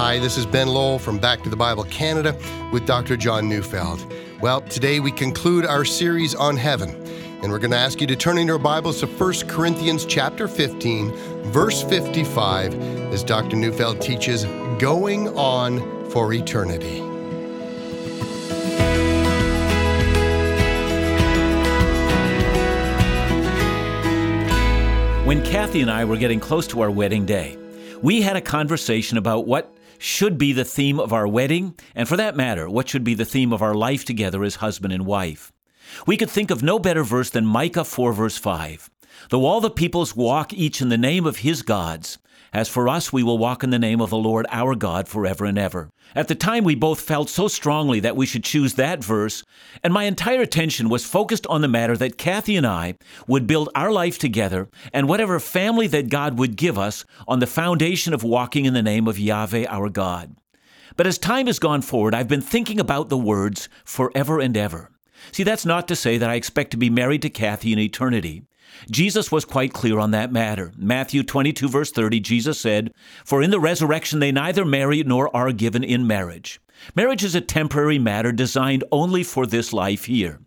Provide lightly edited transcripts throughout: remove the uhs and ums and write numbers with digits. Hi, this is Ben Lowell from Back to the Bible Canada with Dr. John Neufeld. Well, today we conclude our series on heaven, and we're going to ask you to turn in your Bibles to 1 Corinthians chapter 15, verse 55, as Dr. Neufeld teaches, Going On for Eternity. When Kathy and I were getting close to our wedding day, we had a conversation about what should be the theme of our wedding, and for that matter, what should be the theme of our life together as husband and wife. We could think of no better verse than Micah 4, verse 5. Though all the peoples walk each in the name of his gods, as for us, we will walk in the name of the Lord our God forever and ever. At the time, we both felt so strongly that we should choose that verse, and my entire attention was focused on the matter that Kathy and I would build our life together and whatever family that God would give us on the foundation of walking in the name of Yahweh our God. But as time has gone forward, I've been thinking about the words forever and ever. See, that's not to say that I expect to be married to Kathy in eternity. Jesus was quite clear on that matter. Matthew 22, verse 30, Jesus said, "For in the resurrection they neither marry nor are given in marriage." Marriage is a temporary matter designed only for this life here.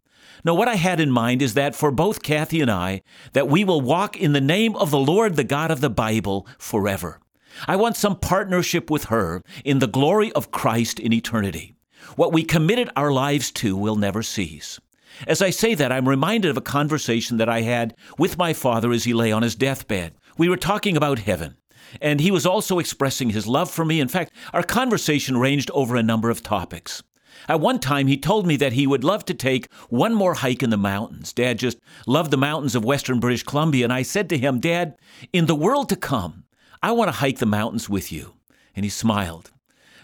Now, what I had in mind is that for both Kathy and I, that we will walk in the name of the Lord, the God of the Bible, forever. I want some partnership with her in the glory of Christ in eternity. What we committed our lives to will never cease. As I say that, I'm reminded of a conversation that I had with my father as he lay on his deathbed. We were talking about heaven, and he was also expressing his love for me. In fact, our conversation ranged over a number of topics. At one time, he told me that he would love to take one more hike in the mountains. Dad just loved the mountains of Western British Columbia, and I said to him, "Dad, in the world to come, I want to hike the mountains with you." And he smiled.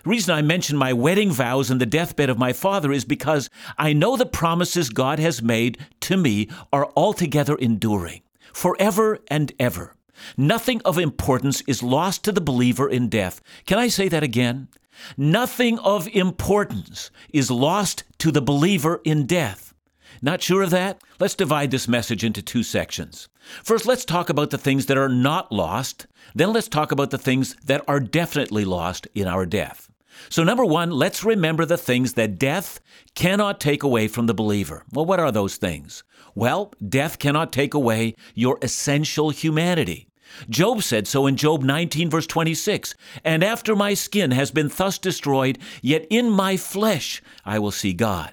The reason I mention my wedding vows and the deathbed of my father is because I know the promises God has made to me are altogether enduring, forever and ever. Nothing of importance is lost to the believer in death. Can I say that again? Nothing of importance is lost to the believer in death. Not sure of that? Let's divide this message into two sections. First, let's talk about the things that are not lost. Then let's talk about the things that are definitely lost in our death. So number one, let's remember the things that death cannot take away from the believer. Well, what are those things? Well, death cannot take away your essential humanity. Job said so in Job 19, verse 26, "And after my skin has been thus destroyed, yet in my flesh I will see God."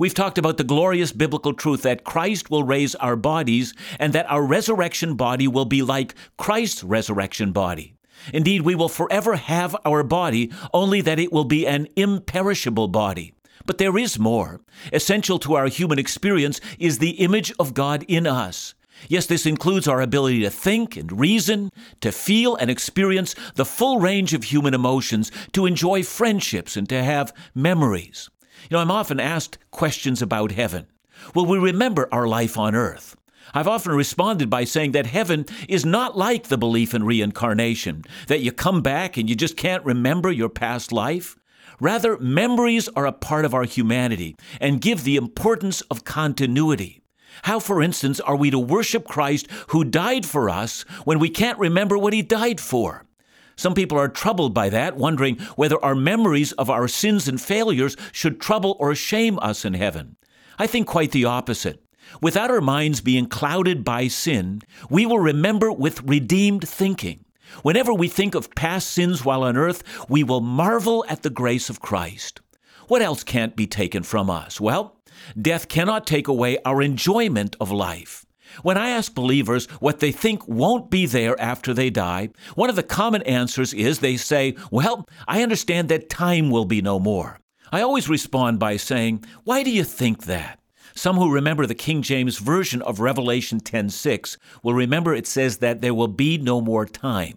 We've talked about the glorious biblical truth that Christ will raise our bodies and that our resurrection body will be like Christ's resurrection body. Indeed, we will forever have our body, only that it will be an imperishable body. But there is more. Essential to our human experience is the image of God in us. Yes, this includes our ability to think and reason, to feel and experience the full range of human emotions, to enjoy friendships, and to have memories. You know, I'm often asked questions about heaven. Will we remember our life on earth? I've often responded by saying that heaven is not like the belief in reincarnation, that you come back and you just can't remember your past life. Rather, memories are a part of our humanity and give the importance of continuity. How, for instance, are we to worship Christ who died for us when we can't remember what he died for? Some people are troubled by that, wondering whether our memories of our sins and failures should trouble or shame us in heaven. I think quite the opposite. Without our minds being clouded by sin, we will remember with redeemed thinking. Whenever we think of past sins while on earth, we will marvel at the grace of Christ. What else can't be taken from us? Well, death cannot take away our enjoyment of life. When I ask believers what they think won't be there after they die, one of the common answers is they say, "Well, I understand that time will be no more." I always respond by saying, "Why do you think that?" Some who remember the King James Version of Revelation 10:6 will remember it says that there will be no more time.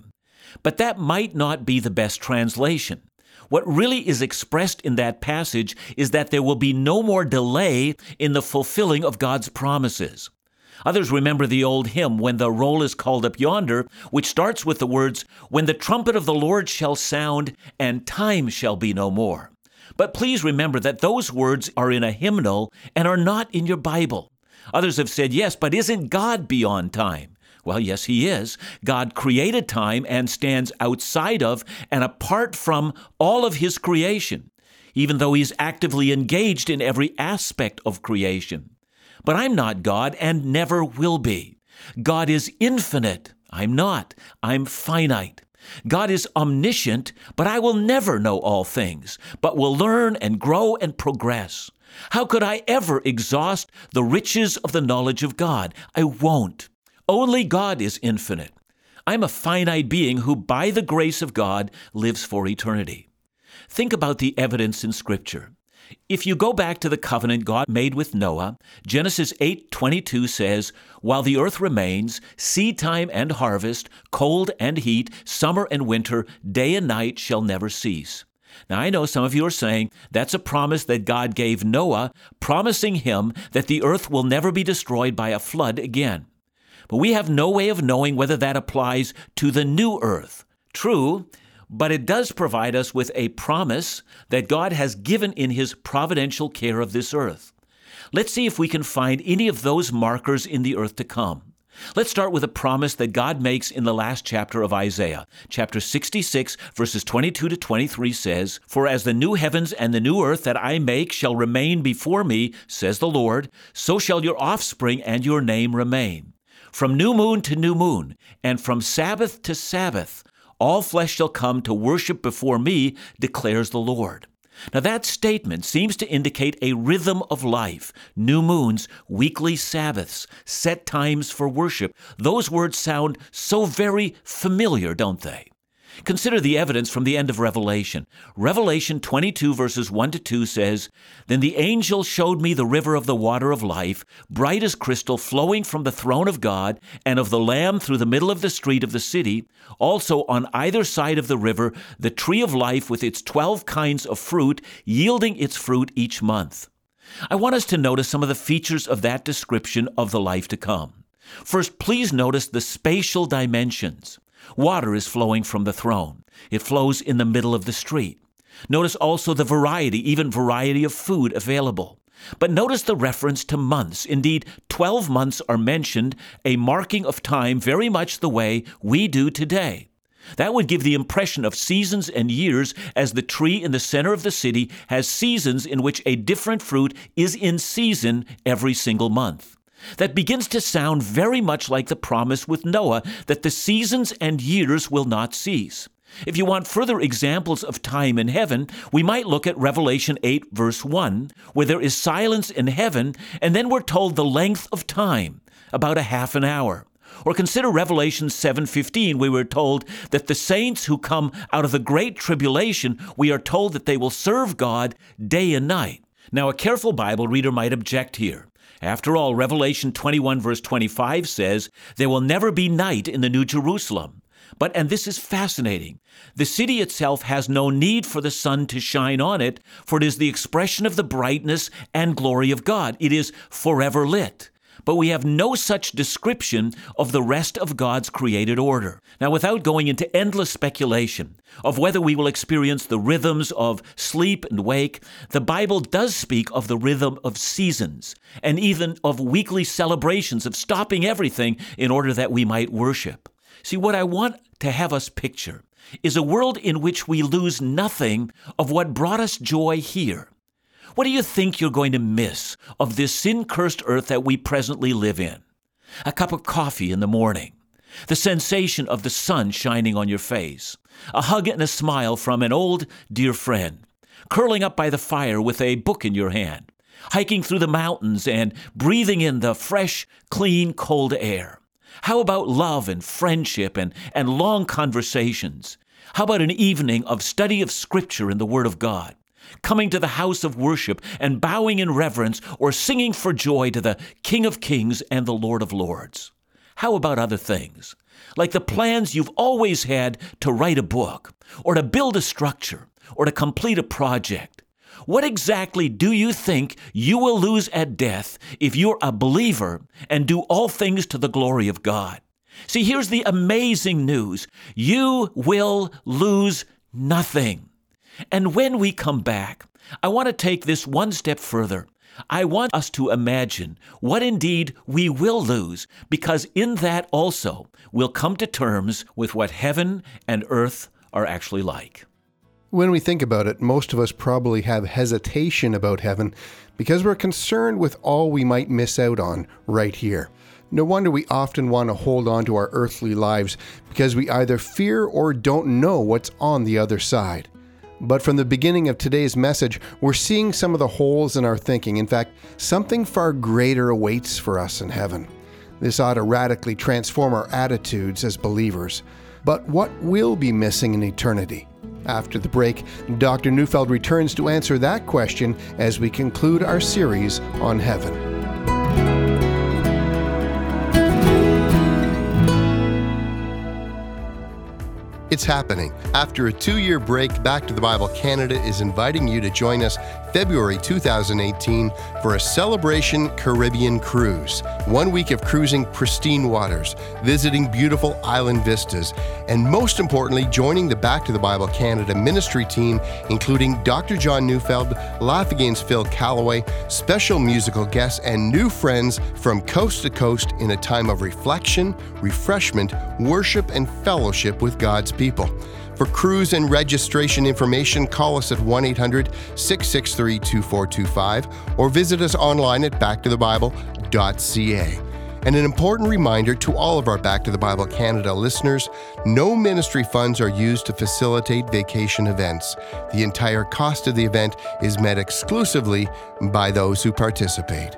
But that might not be the best translation. What really is expressed in that passage is that there will be no more delay in the fulfilling of God's promises. Others remember the old hymn, "When the Roll is Called Up Yonder," which starts with the words, "When the trumpet of the Lord shall sound, and time shall be no more." But please remember that those words are in a hymnal and are not in your Bible. Others have said, "Yes, but isn't God beyond time?" Well, yes, he is. God created time and stands outside of and apart from all of his creation, even though he's actively engaged in every aspect of creation. But I'm not God and never will be. God is infinite. I'm not. I'm finite. God is omniscient, but I will never know all things, but will learn and grow and progress. How could I ever exhaust the riches of the knowledge of God? I won't. Only God is infinite. I'm a finite being who, by the grace of God, lives for eternity. Think about the evidence in Scripture. If you go back to the covenant God made with Noah, Genesis 8:22 says, "While the earth remains, seed time and harvest, cold and heat, summer and winter, day and night shall never cease." Now, I know some of you are saying that's a promise that God gave Noah, promising him that the earth will never be destroyed by a flood again. But we have no way of knowing whether that applies to the new earth. True, but it does provide us with a promise that God has given in his providential care of this earth. Let's see if we can find any of those markers in the earth to come. Let's start with a promise that God makes in the last chapter of Isaiah. Chapter 66, verses 22 to 23 says, "For as the new heavens and the new earth that I make shall remain before me, says the Lord, so shall your offspring and your name remain. From new moon to new moon, and from Sabbath to Sabbath, all flesh shall come to worship before me, declares the Lord." Now that statement seems to indicate a rhythm of life, new moons, weekly Sabbaths, set times for worship. Those words sound so very familiar, don't they? Consider the evidence from the end of Revelation. Revelation 22 verses 1 to 2 says, "Then the angel showed me the river of the water of life, bright as crystal, flowing from the throne of God and of the Lamb through the middle of the street of the city. Also on either side of the river, the tree of life with its 12 kinds of fruit, yielding its fruit each month." I want us to notice some of the features of that description of the life to come. First, please notice the spatial dimensions. Water is flowing from the throne. It flows in the middle of the street. Notice also the variety, even variety of food available. But notice the reference to months. Indeed, 12 months are mentioned, a marking of time very much the way we do today. That would give the impression of seasons and years, as the tree in the center of the city has seasons in which a different fruit is in season every single month. That begins to sound very much like the promise with Noah that the seasons and years will not cease. If you want further examples of time in heaven, we might look at Revelation 8, verse 1, where there is silence in heaven, and then we're told the length of time, about a half an hour. Or consider Revelation 7:15, where we're told that the saints who come out of the great tribulation, we are told that they will serve God day and night. Now, a careful Bible reader might object here. After all, Revelation 21 verse 25 says, "There will never be night in the New Jerusalem." But, and this is fascinating, the city itself has no need for the sun to shine on it, for it is the expression of the brightness and glory of God. It is forever lit. But we have no such description of the rest of God's created order. Now, without going into endless speculation of whether we will experience the rhythms of sleep and wake, the Bible does speak of the rhythm of seasons and even of weekly celebrations, of stopping everything in order that we might worship. See, what I want to have us picture is a world in which we lose nothing of what brought us joy here. What do you think you're going to miss of this sin-cursed earth that we presently live in? A cup of coffee in the morning, the sensation of the sun shining on your face, a hug and a smile from an old dear friend, curling up by the fire with a book in your hand, hiking through the mountains and breathing in the fresh, clean, cold air. How about love and friendship and long conversations? How about an evening of study of Scripture and the Word of God? Coming to the house of worship and bowing in reverence or singing for joy to the King of Kings and the Lord of Lords. How about other things? Like the plans you've always had to write a book or to build a structure or to complete a project. What exactly do you think you will lose at death if you're a believer and do all things to the glory of God? See, here's the amazing news. You will lose nothing. And when we come back, I want to take this one step further I want us to imagine what indeed we will lose, because in that also we'll come to terms with what heaven and earth are actually like. When we think about it, most of us probably have hesitation about heaven because we're concerned with all we might miss out on right here. No wonder we often want to hold on to our earthly lives because we either fear or don't know what's on the other side. But from the beginning of today's message, we're seeing some of the holes in our thinking. In fact, something far greater awaits for us in heaven. This ought to radically transform our attitudes as believers. But what will be missing in eternity? After the break, Dr. Neufeld returns to answer that question as we conclude our series on heaven. It's happening. After a 2-year break, Back to the Bible Canada is inviting you to join us February 2018 for a Celebration Caribbean cruise. 1 week of cruising pristine waters, visiting beautiful island vistas, and most importantly, joining the Back to the Bible Canada ministry team, including Dr. John Neufeld, Laugh Again's Phil Calloway, special musical guests, and new friends from coast to coast in a time of reflection, refreshment, worship, and fellowship with God's people. For cruise and registration information, call us at 1-800-663-2425 or visit us online at backtothebible.ca. And an important reminder to all of our Back to the Bible Canada listeners, no ministry funds are used to facilitate vacation events. The entire cost of the event is met exclusively by those who participate.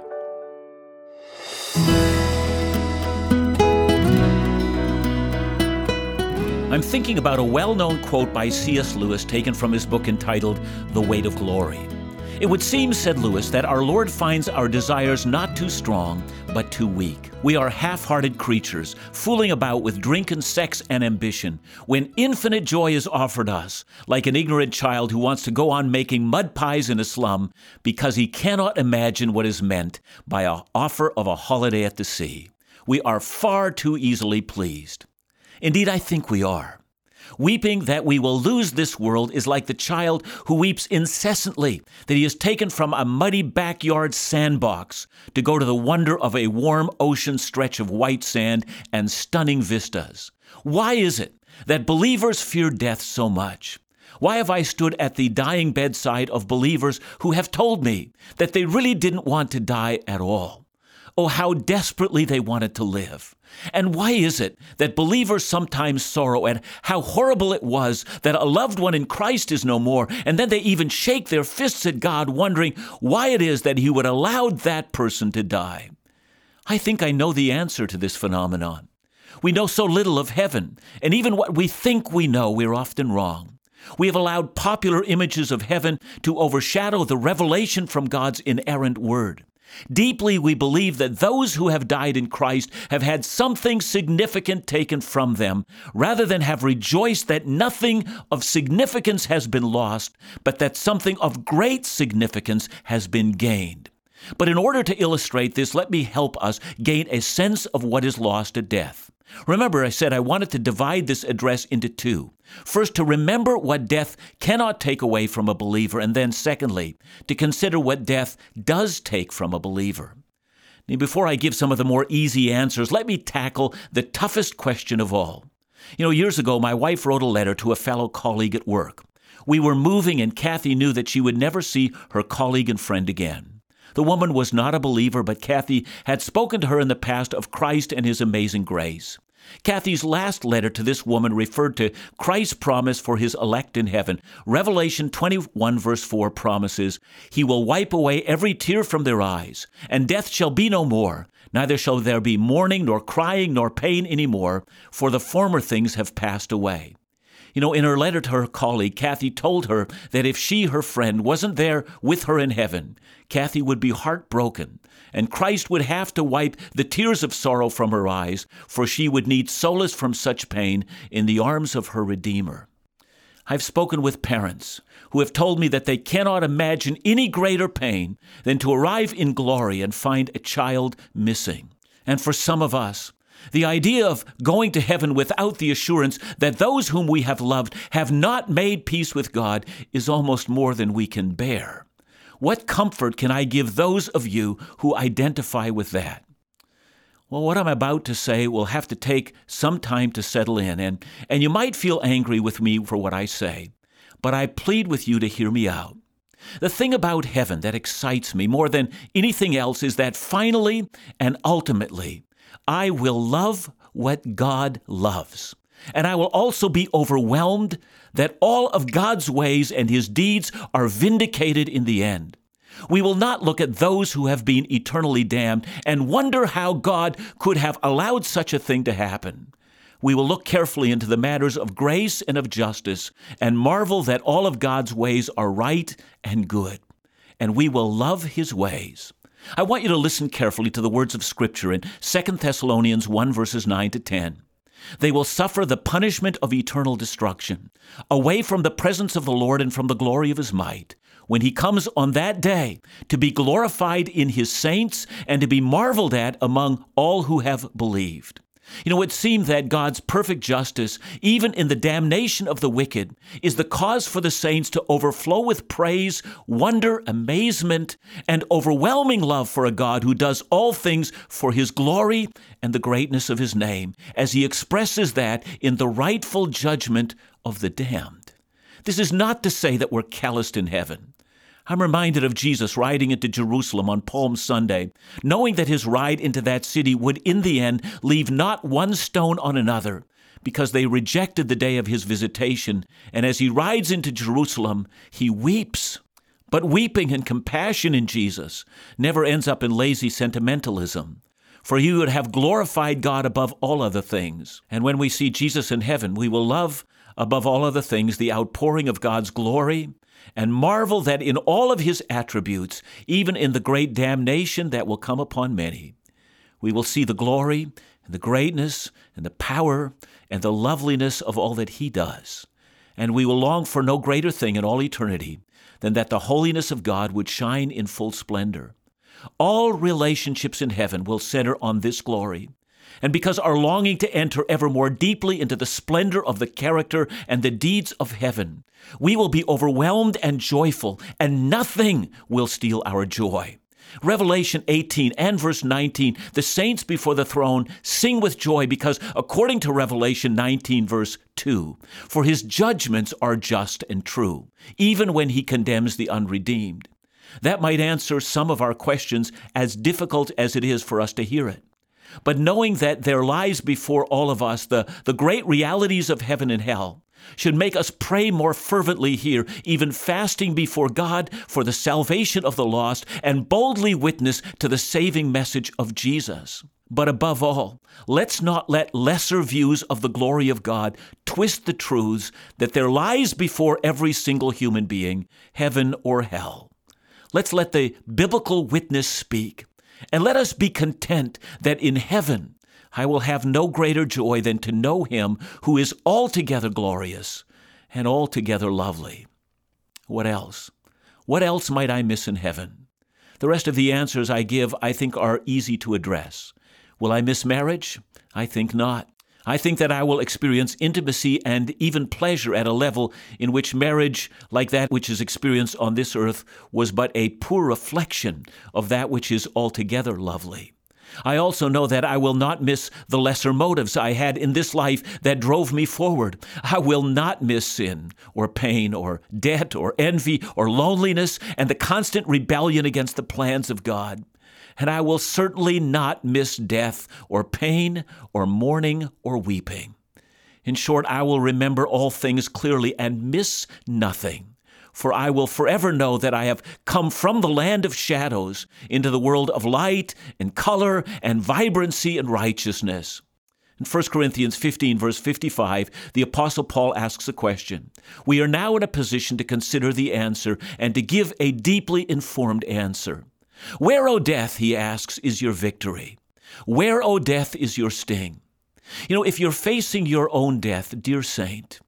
I'm thinking about a well-known quote by C.S. Lewis taken from his book entitled The Weight of Glory. It would seem, said Lewis, that our Lord finds our desires not too strong, but too weak. We are half-hearted creatures, fooling about with drink and sex and ambition, when infinite joy is offered us, like an ignorant child who wants to go on making mud pies in a slum because he cannot imagine what is meant by an offer of a holiday at the sea. We are far too easily pleased. Indeed, I think we are. Weeping that we will lose this world is like the child who weeps incessantly that he is taken from a muddy backyard sandbox to go to the wonder of a warm ocean stretch of white sand and stunning vistas. Why is it that believers fear death so much? Why have I stood at the dying bedside of believers who have told me that they really didn't want to die at all? Oh, how desperately they wanted to live. And why is it that believers sometimes sorrow at how horrible it was that a loved one in Christ is no more, and then they even shake their fists at God, wondering why it is that He would allow that person to die? I think I know the answer to this phenomenon. We know so little of heaven, and even what we think we know, we're often wrong. We have allowed popular images of heaven to overshadow the revelation from God's inerrant word. Deeply, we believe that those who have died in Christ have had something significant taken from them, rather than have rejoiced that nothing of significance has been lost, but that something of great significance has been gained. But in order to illustrate this, let me help us gain a sense of what is lost at death. Remember, I said I wanted to divide this address into two. First, to remember what death cannot take away from a believer, and then secondly, to consider what death does take from a believer. Now, before I give some of the more easy answers, let me tackle the toughest question of all. Years ago, my wife wrote a letter to a fellow colleague at work. We were moving, and Kathy knew that she would never see her colleague and friend again. The woman was not a believer, but Kathy had spoken to her in the past of Christ and His amazing grace. Kathy's last letter to this woman referred to Christ's promise for His elect in heaven. Revelation 21 verse 4 promises, "He will wipe away every tear from their eyes, and death shall be no more. Neither shall there be mourning, nor crying, nor pain any more, for the former things have passed away." In her letter to her colleague, Kathy told her that if she, her friend, wasn't there with her in heaven, Kathy would be heartbroken, and Christ would have to wipe the tears of sorrow from her eyes, for she would need solace from such pain in the arms of her Redeemer. I've spoken with parents who have told me that they cannot imagine any greater pain than to arrive in glory and find a child missing. And for some of us, the idea of going to heaven without the assurance that those whom we have loved have not made peace with God is almost more than we can bear. What comfort can I give those of you who identify with that? Well, what I'm about to say will have to take some time to settle in, and you might feel angry with me for what I say, but I plead with you to hear me out. The thing about heaven that excites me more than anything else is that finally and ultimately, I will love what God loves. And I will also be overwhelmed that all of God's ways and his deeds are vindicated in the end. We will not look at those who have been eternally damned and wonder how God could have allowed such a thing to happen. We will look carefully into the matters of grace and of justice and marvel that all of God's ways are right and good, and we will love his ways. I want you to listen carefully to the words of Scripture in 2 Thessalonians 1, verses 9 to 10. They will suffer the punishment of eternal destruction, away from the presence of the Lord and from the glory of his might, when he comes on that day to be glorified in his saints and to be marveled at among all who have believed. You know, it seemed that God's perfect justice, even in the damnation of the wicked, is the cause for the saints to overflow with praise, wonder, amazement, and overwhelming love for a God who does all things for his glory and the greatness of his name, as he expresses that in the rightful judgment of the damned. This is not to say that we're calloused in heaven. I'm reminded of Jesus riding into Jerusalem on Palm Sunday, knowing that his ride into that city would, in the end, leave not one stone on another, because they rejected the day of his visitation. And as he rides into Jerusalem, he weeps. But weeping and compassion in Jesus never ends up in lazy sentimentalism, for he would have glorified God above all other things. And when we see Jesus in heaven, we will love above all other things the outpouring of God's glory, and marvel that in all of his attributes, even in the great damnation that will come upon many, we will see the glory and the greatness and the power and the loveliness of all that he does. And we will long for no greater thing in all eternity than that the holiness of God would shine in full splendor. All relationships in heaven will center on this glory. And because our longing to enter ever more deeply into the splendor of the character and the deeds of heaven, we will be overwhelmed and joyful, and nothing will steal our joy. Revelation 18 and verse 19, the saints before the throne sing with joy because, according to Revelation 19 verse 2, for his judgments are just and true, even when he condemns the unredeemed. That might answer some of our questions, as difficult as it is for us to hear it. But knowing that there lies before all of us the great realities of heaven and hell should make us pray more fervently here, even fasting before God for the salvation of the lost, and boldly witness to the saving message of Jesus. But above all, let's not let lesser views of the glory of God twist the truths that there lies before every single human being, heaven or hell. Let's let the biblical witness speak. And let us be content that in heaven I will have no greater joy than to know him who is altogether glorious and altogether lovely. What else? What else might I miss in heaven? The rest of the answers I give, I think, are easy to address. Will I miss marriage? I think not. I think that I will experience intimacy and even pleasure at a level in which marriage, like that which is experienced on this earth, was but a poor reflection of that which is altogether lovely. I also know that I will not miss the lesser motives I had in this life that drove me forward. I will not miss sin or pain or debt or envy or loneliness and the constant rebellion against the plans of God. And I will certainly not miss death or pain or mourning or weeping. In short, I will remember all things clearly and miss nothing, for I will forever know that I have come from the land of shadows into the world of light and color and vibrancy and righteousness. In 1 Corinthians 15, verse 55, the Apostle Paul asks a question. We are now in a position to consider the answer and to give a deeply informed answer. Where, O death, he asks, is your victory? Where, O death, is your sting? You know, if you're facing your own death, dear saint,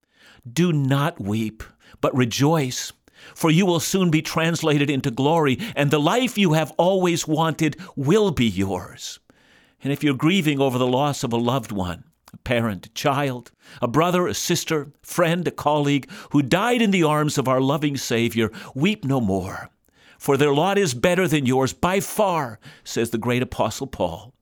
do not weep, but rejoice, for you will soon be translated into glory, and the life you have always wanted will be yours. And if you're grieving over the loss of a loved one, a parent, a child, a brother, a sister, friend, a colleague who died in the arms of our loving Savior, weep no more. For their lot is better than yours by far, says the great apostle Paul.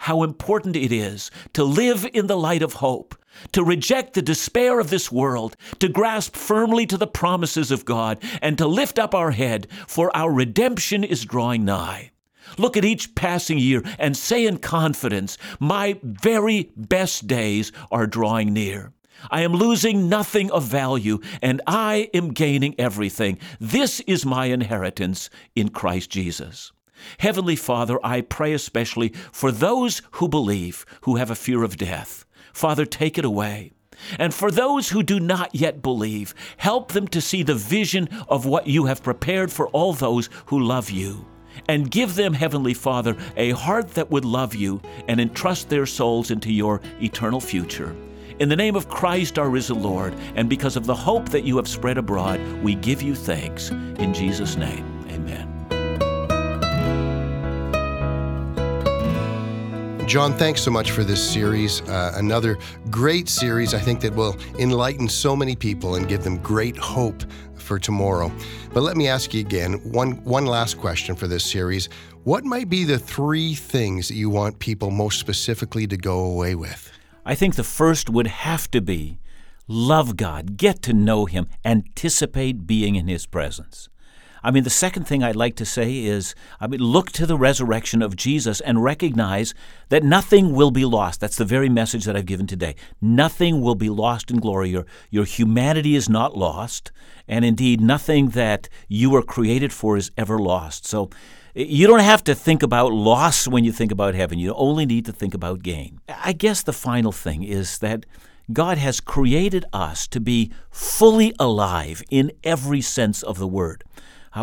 How important it is to live in the light of hope, to reject the despair of this world, to grasp firmly to the promises of God, and to lift up our head, for our redemption is drawing nigh. Look at each passing year and say in confidence, my very best days are drawing near. I am losing nothing of value, and I am gaining everything. This is my inheritance in Christ Jesus. Heavenly Father, I pray especially for those who believe, who have a fear of death. Father, take it away. And for those who do not yet believe, help them to see the vision of what you have prepared for all those who love you. And give them, Heavenly Father, a heart that would love you and entrust their souls into your eternal future. In the name of Christ, our risen Lord, and because of the hope that you have spread abroad, we give you thanks. In Jesus' name, amen. John, thanks so much for this series. Another great series, I think, that will enlighten so many people and give them great hope for tomorrow. But let me ask you again, one last question for this series. What might be the three things that you want people most specifically to go away with? I think the first would have to be love God, get to know Him, anticipate being in His presence. I mean, the second thing I'd like to say is, look to the resurrection of Jesus and recognize that nothing will be lost. That's the very message that I've given today. Nothing will be lost in glory. Your humanity is not lost, and indeed, nothing that you were created for is ever lost. So you don't have to think about loss when you think about heaven. You only need to think about gain. I guess the final thing is that God has created us to be fully alive in every sense of the word.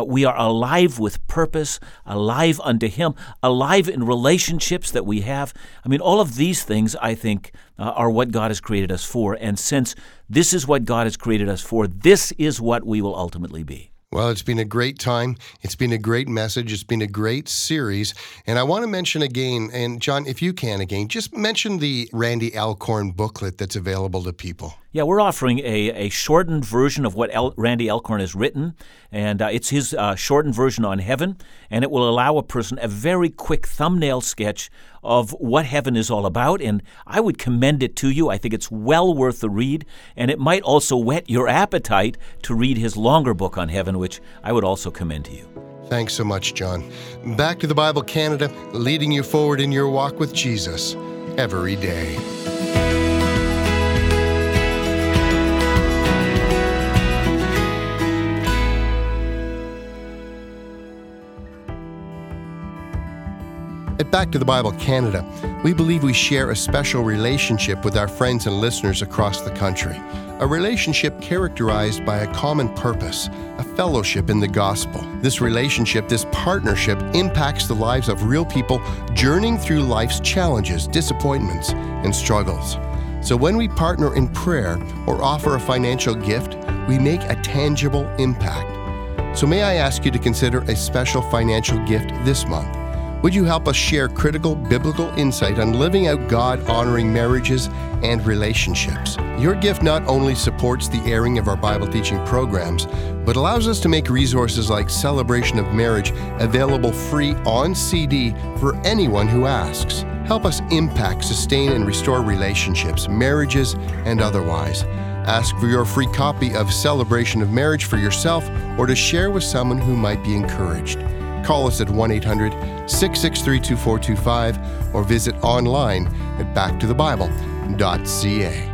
We are alive with purpose, alive unto Him, alive in relationships that we have. All of these things, I think, are what God has created us for. And since this is what God has created us for, this is what we will ultimately be. Well, it's been a great time. It's been a great message. It's been a great series. And I want to mention again, and John, if you can again, just mention the Randy Alcorn booklet that's available to people. Yeah, we're offering a shortened version of what Randy Alcorn has written, and it's his shortened version on heaven, and it will allow a person a very quick thumbnail sketch of what heaven is all about, and I would commend it to you. I think it's well worth the read, and it might also whet your appetite to read his longer book on heaven, which I would also commend to you. Thanks so much, John. Back to the Bible Canada, leading you forward in your walk with Jesus every day. At Back to the Bible Canada, we believe we share a special relationship with our friends and listeners across the country, a relationship characterized by a common purpose, a fellowship in the gospel. This relationship, this partnership, impacts the lives of real people journeying through life's challenges, disappointments, and struggles. So when we partner in prayer or offer a financial gift, we make a tangible impact. So may I ask you to consider a special financial gift this month? Would you help us share critical biblical insight on living out God-honoring marriages and relationships? Your gift not only supports the airing of our Bible teaching programs, but allows us to make resources like Celebration of Marriage available free on CD for anyone who asks. Help us impact, sustain, and restore relationships, marriages, and otherwise. Ask for your free copy of Celebration of Marriage for yourself or to share with someone who might be encouraged. Call us at 1-800-663-2425 or visit online at backtothebible.ca.